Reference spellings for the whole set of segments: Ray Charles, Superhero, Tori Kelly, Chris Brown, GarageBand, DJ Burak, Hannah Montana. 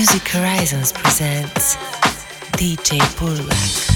Music Horizons presents DJ Burak.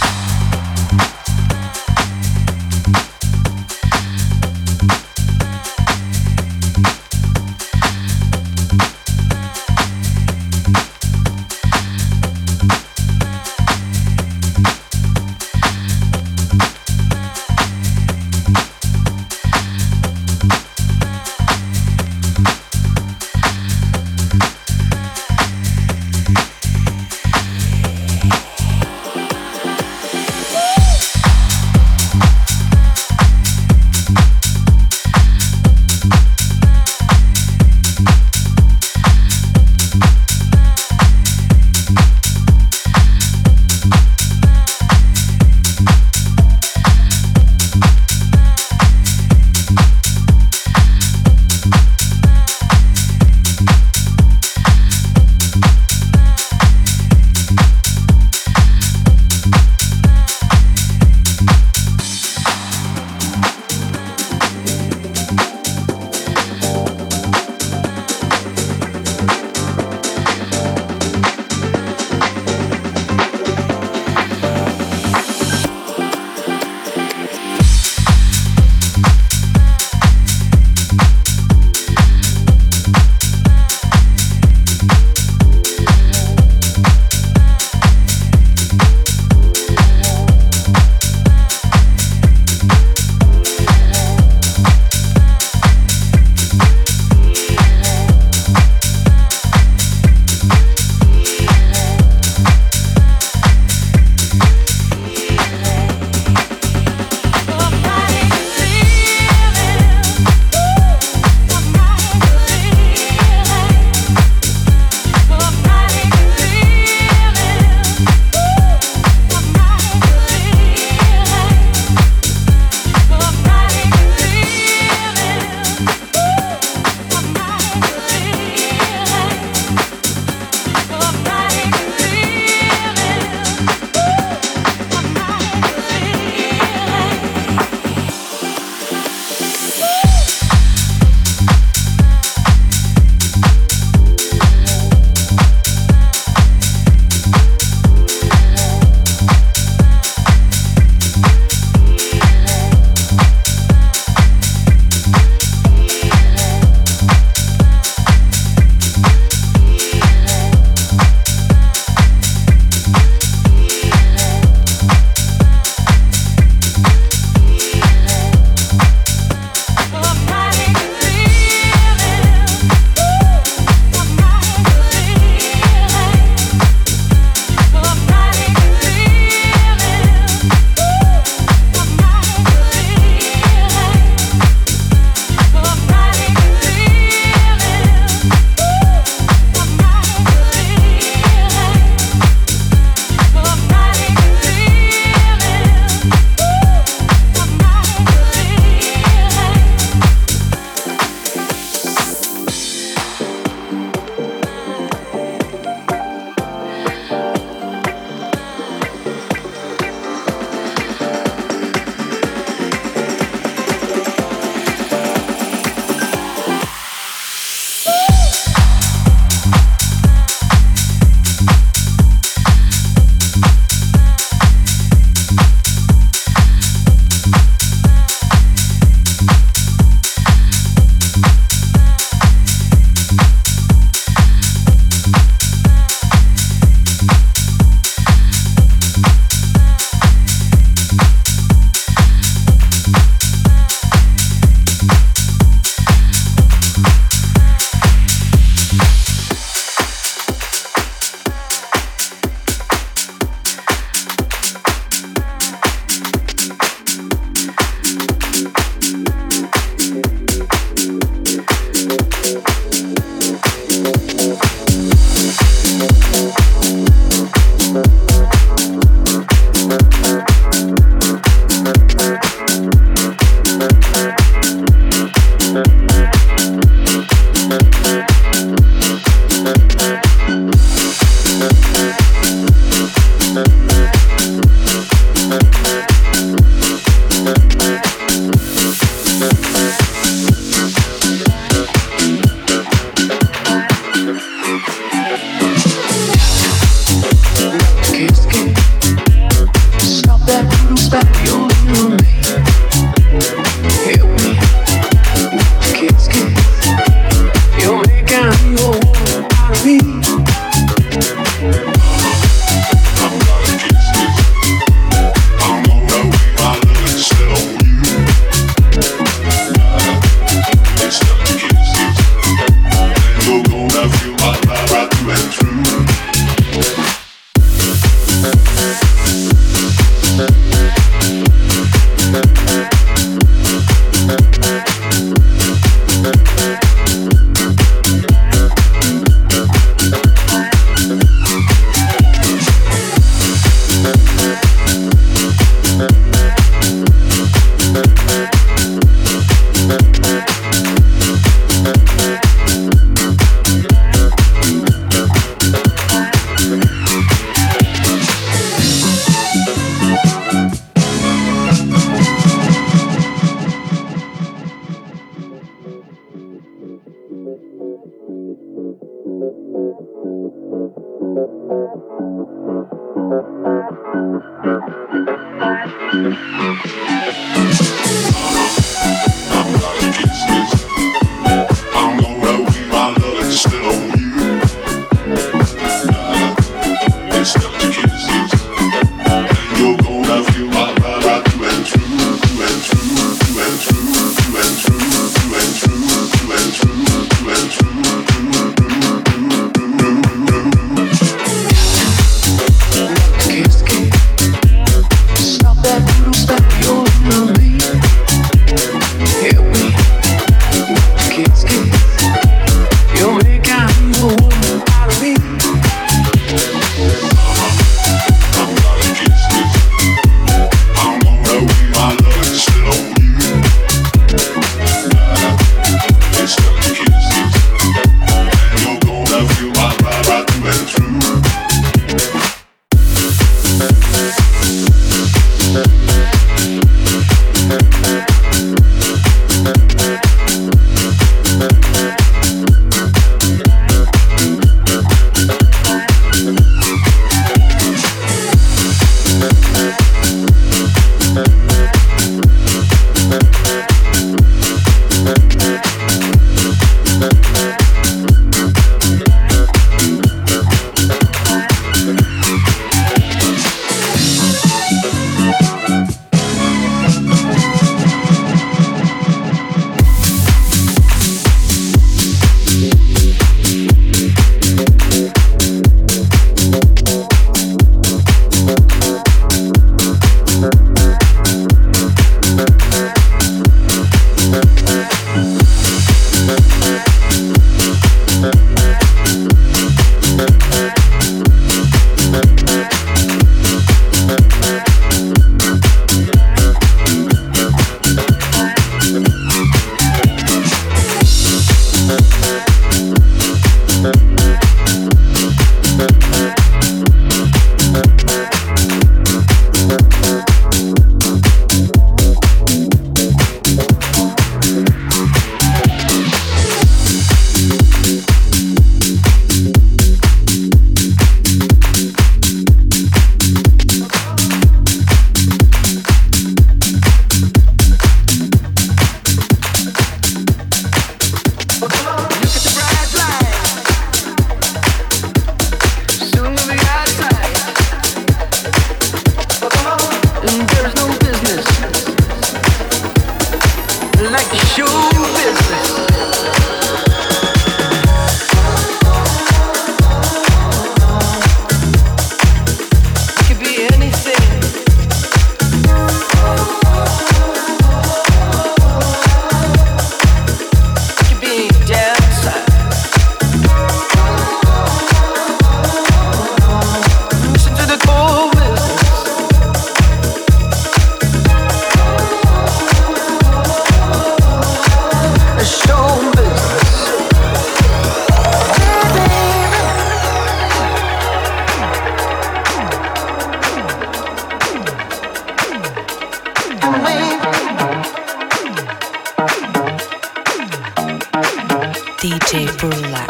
DJ Burak.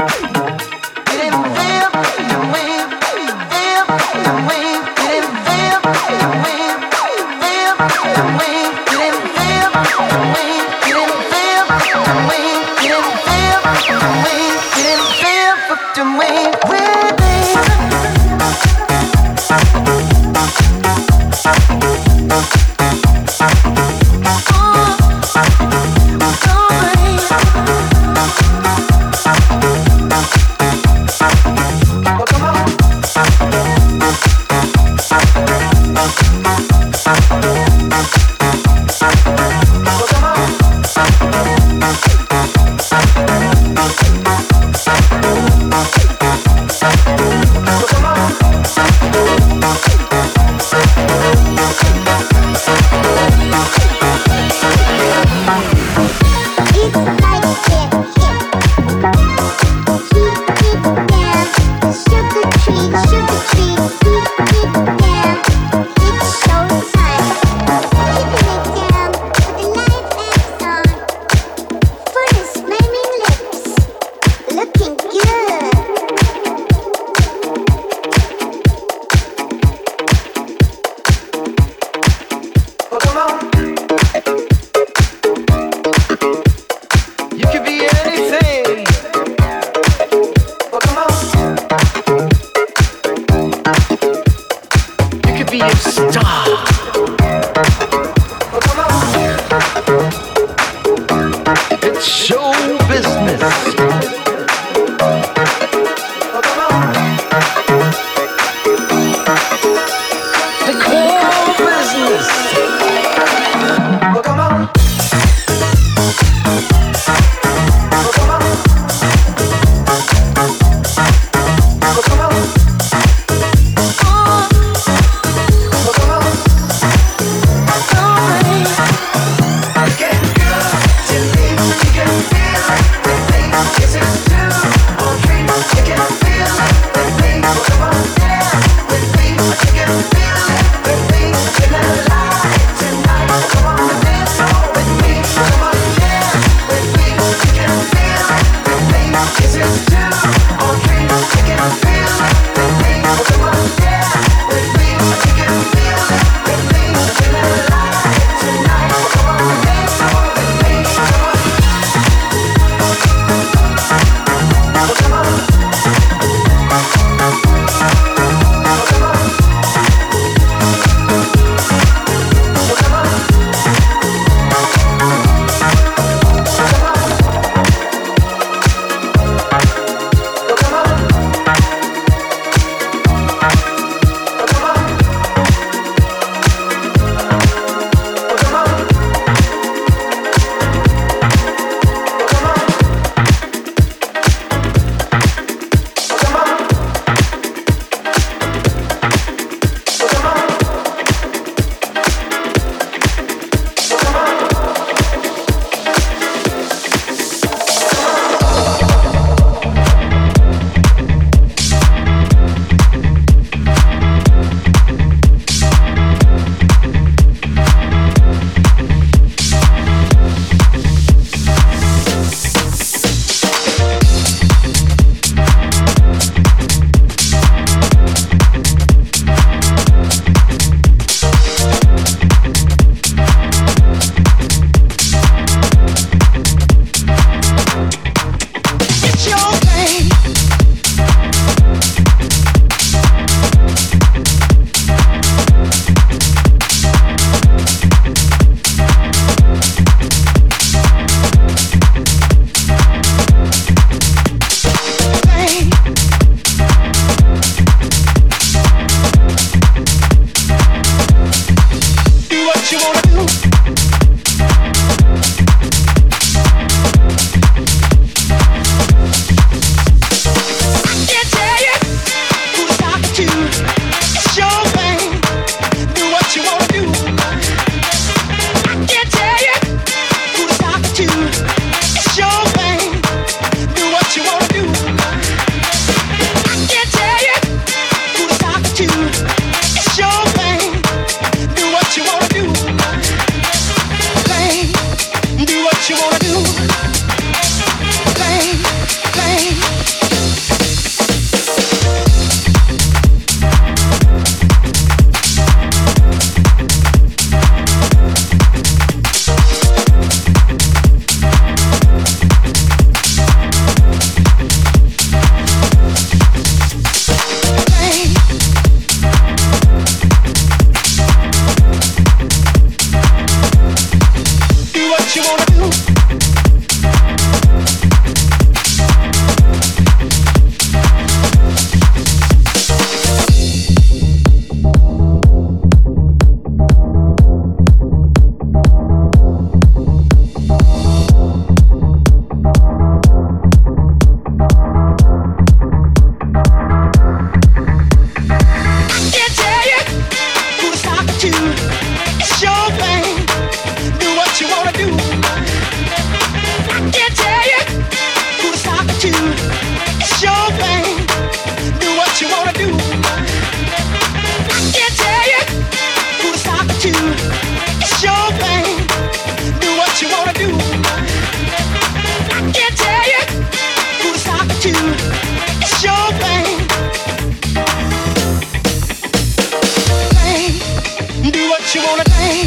you wanna do.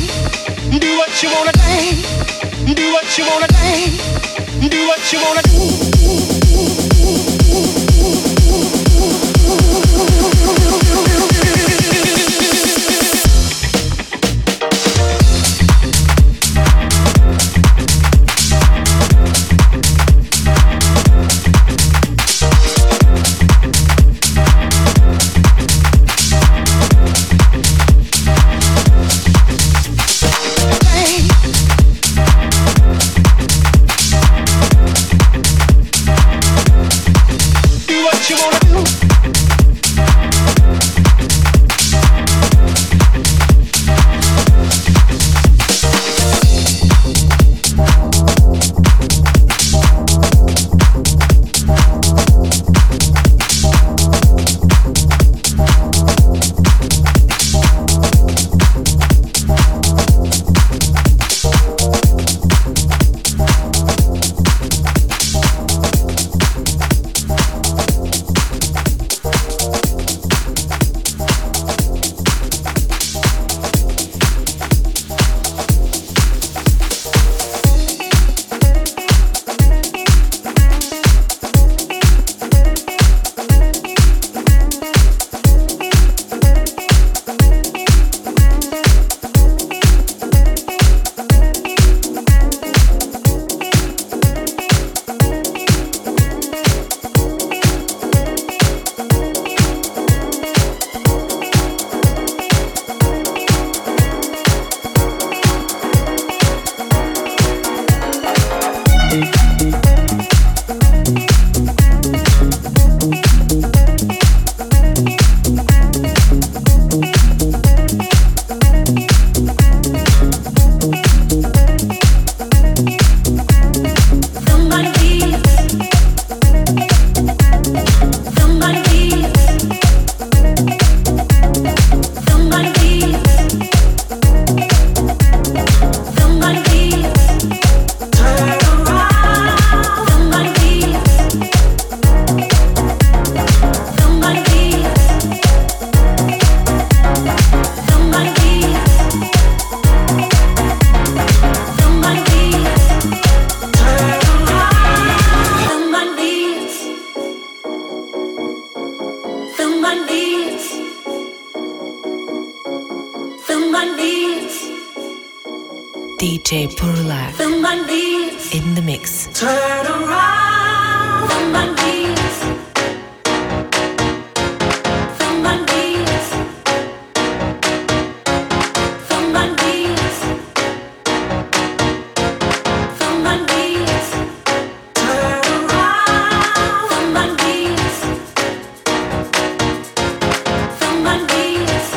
Do what you wanna do. Do what you wanna do. Do what you wanna DJ Burak in the mix. Turn around, on my knees. On my knees. On my knees. On my knees. Turn around, on my knees. On my knees. On my knees.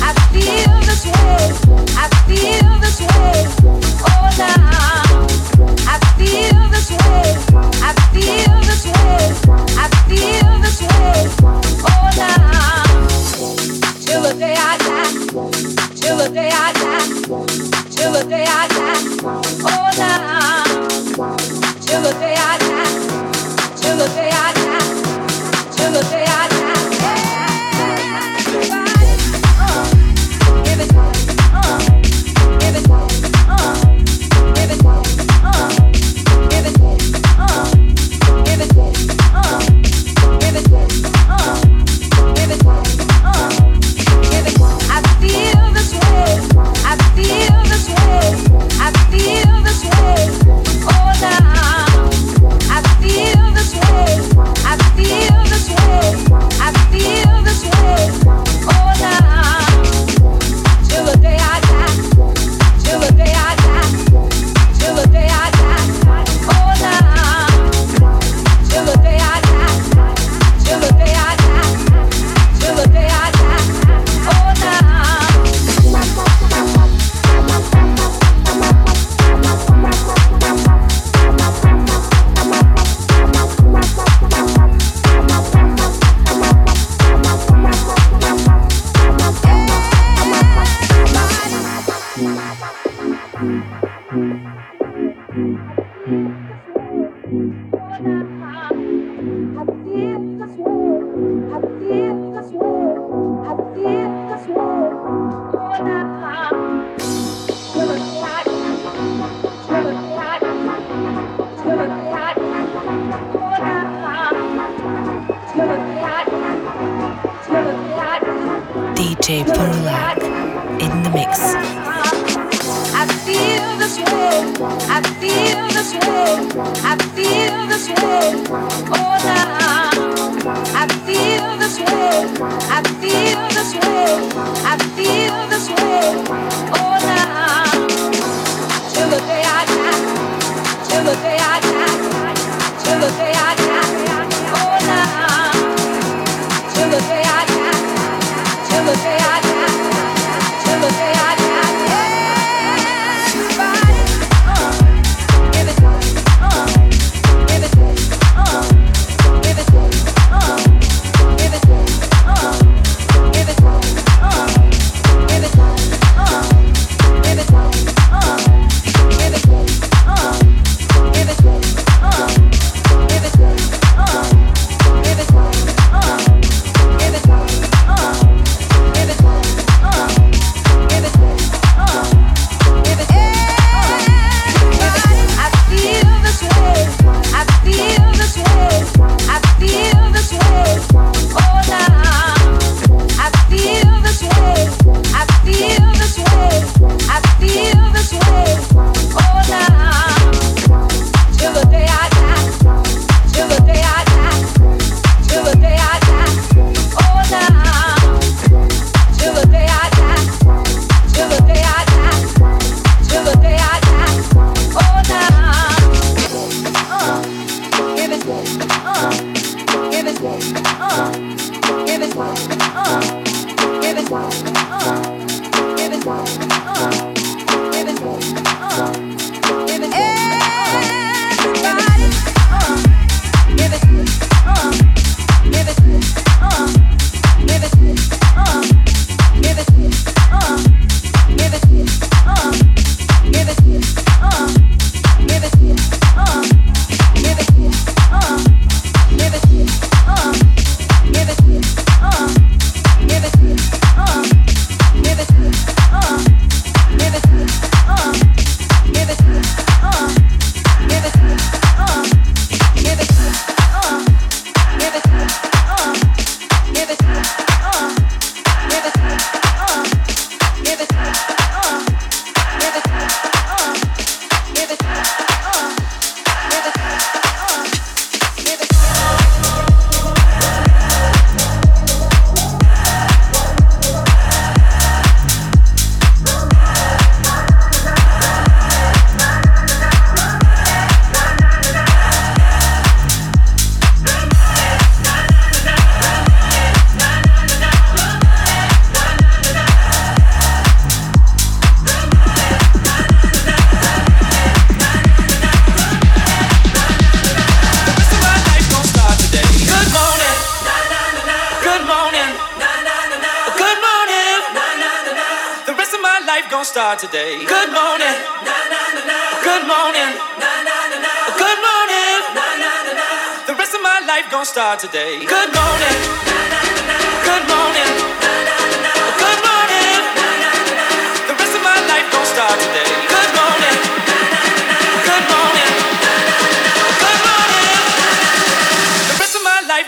I feel this way. DJ Burak in the mix. I feel this way, I feel this way, I feel this way, oh now. I feel this way, I feel this way, I feel this way, oh now. Till the day I die, till the day I die, till the day I die, oh now. Till the day I die. Till the day I die, till the day I die.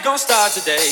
Gonna start today.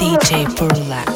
DJ Burak.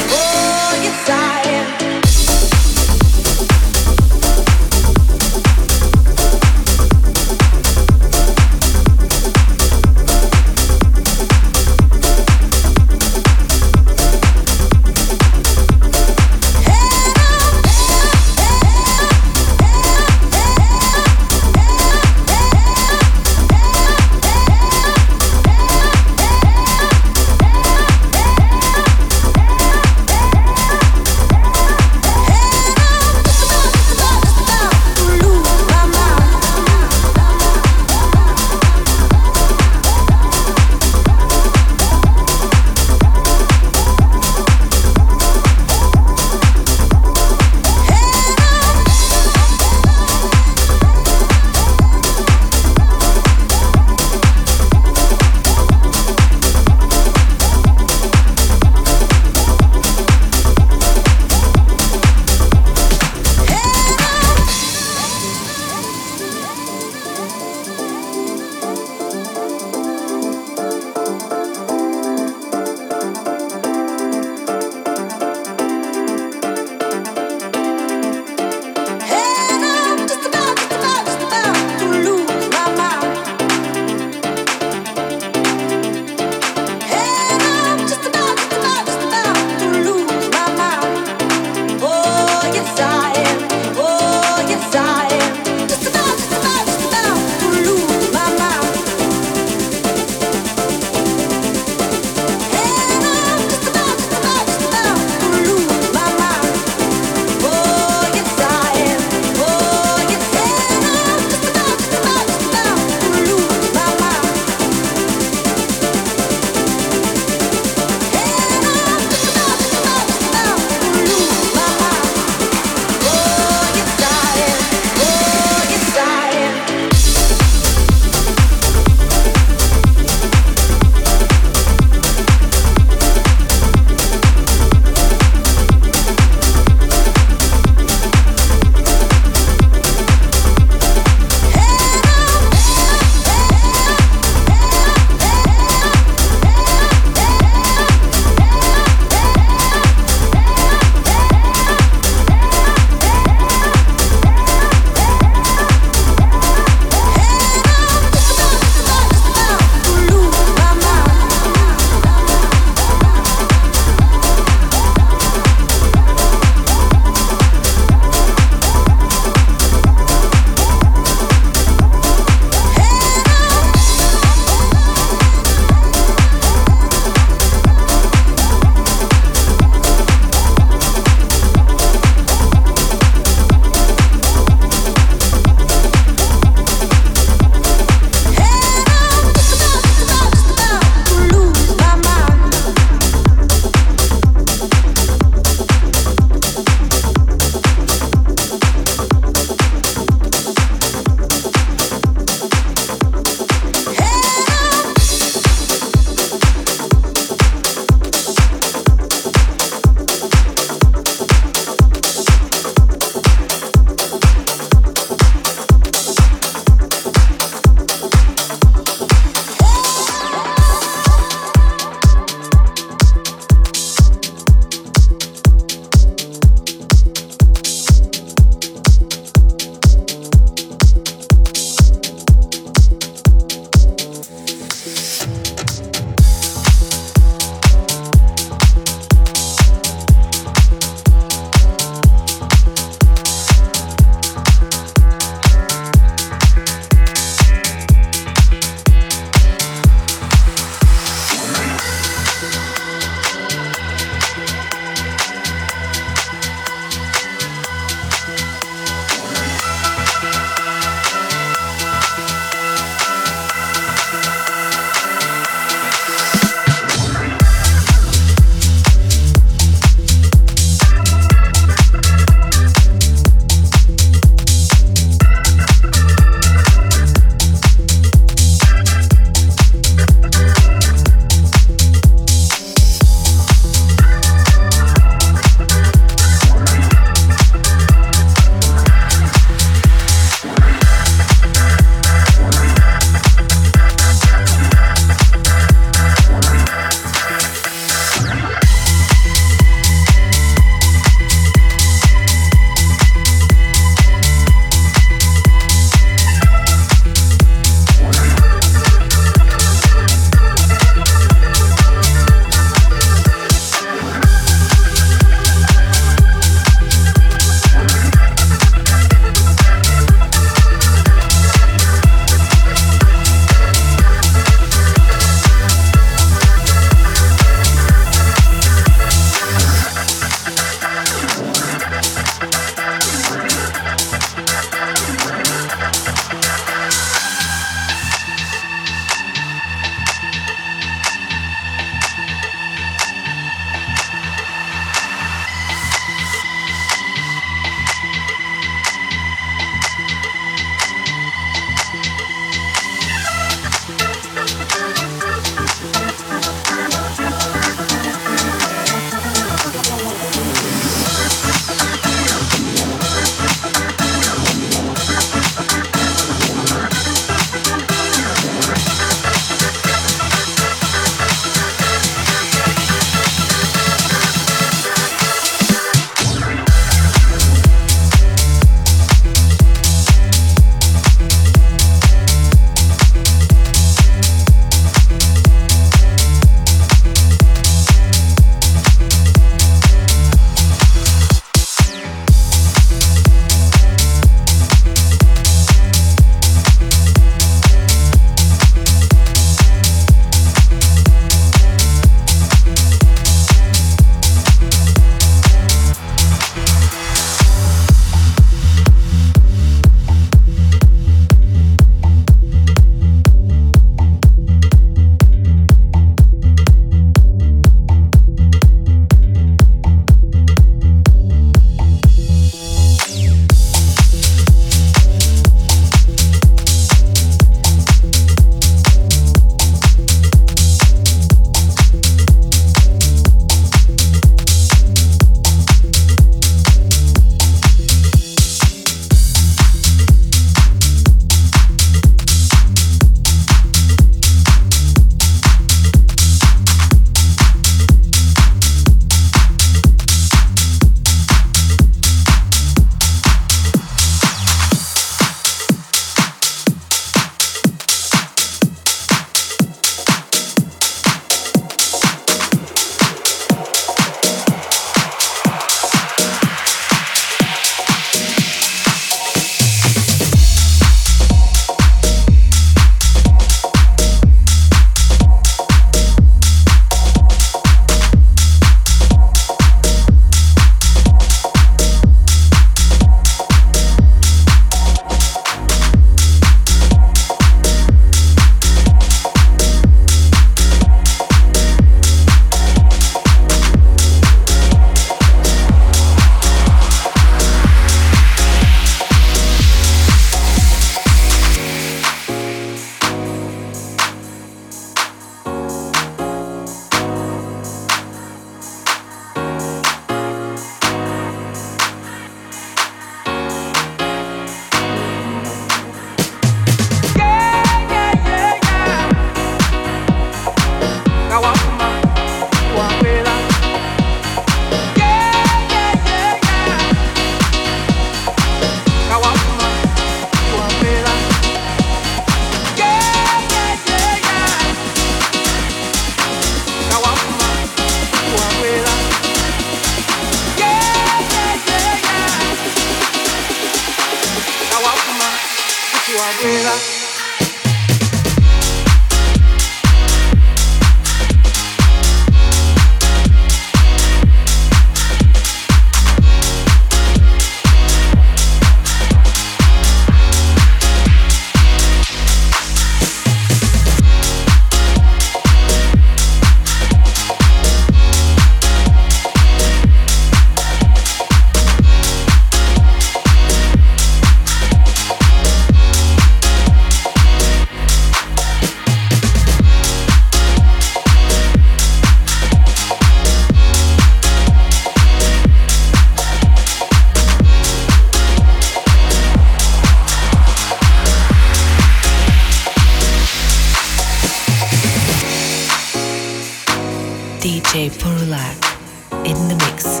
DJ Burak in the mix.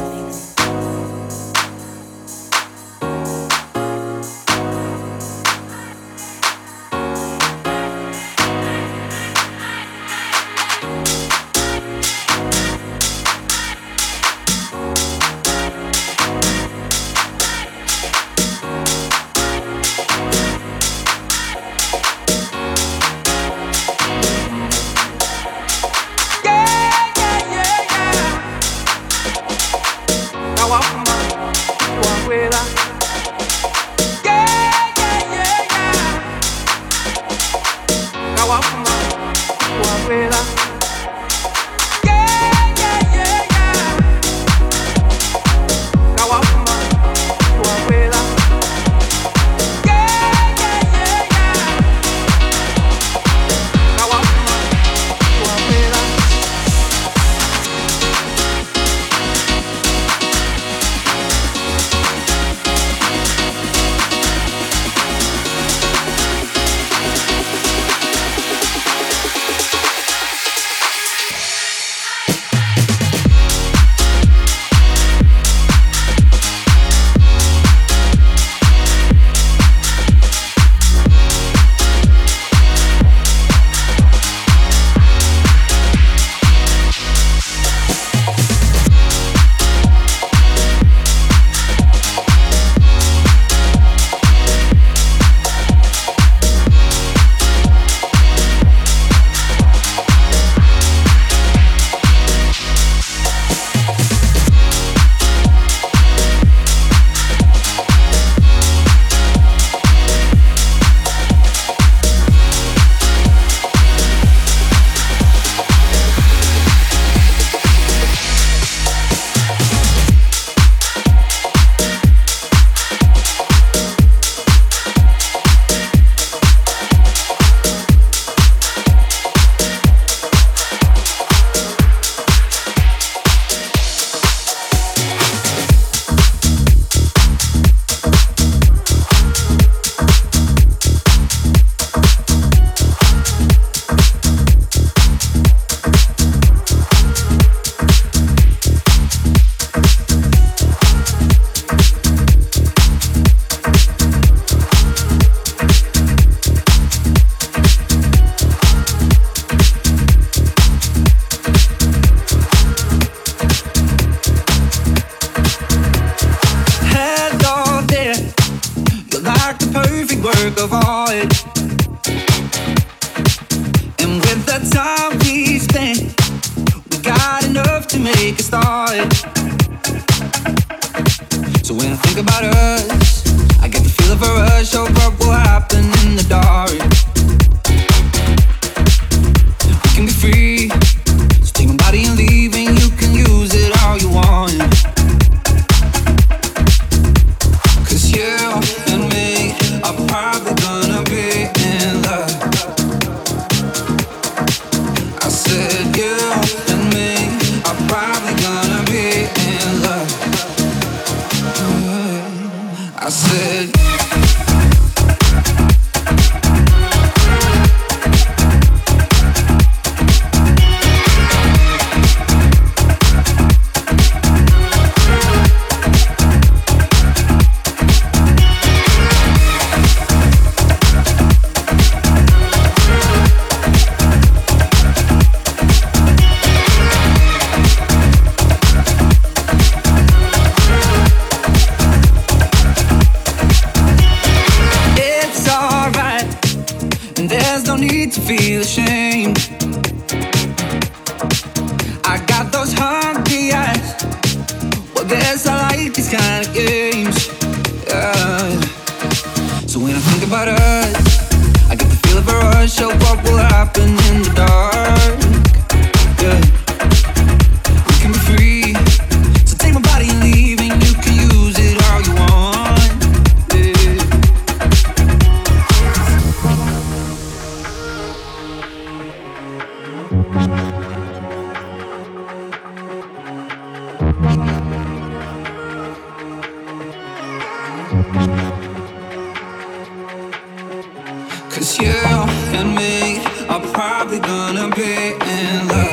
Gonna be in love.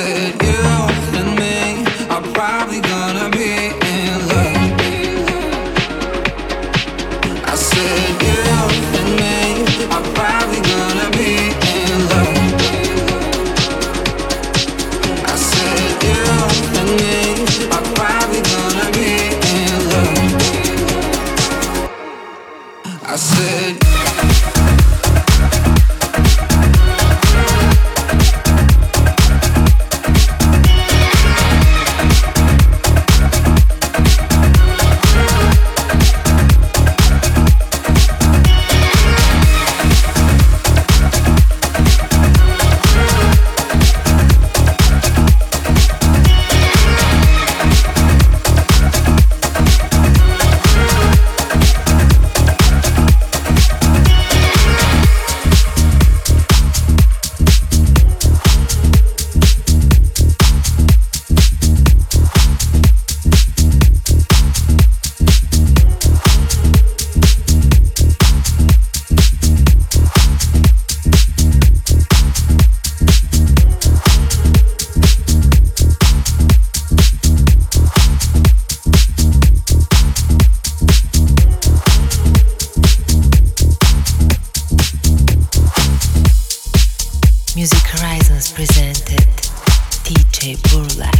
said you and me are probably gonna be in love. I said you and me are probably gonna be in love. I said you and me are probably gonna be in love. I said Music Horizons presented DJ Burak.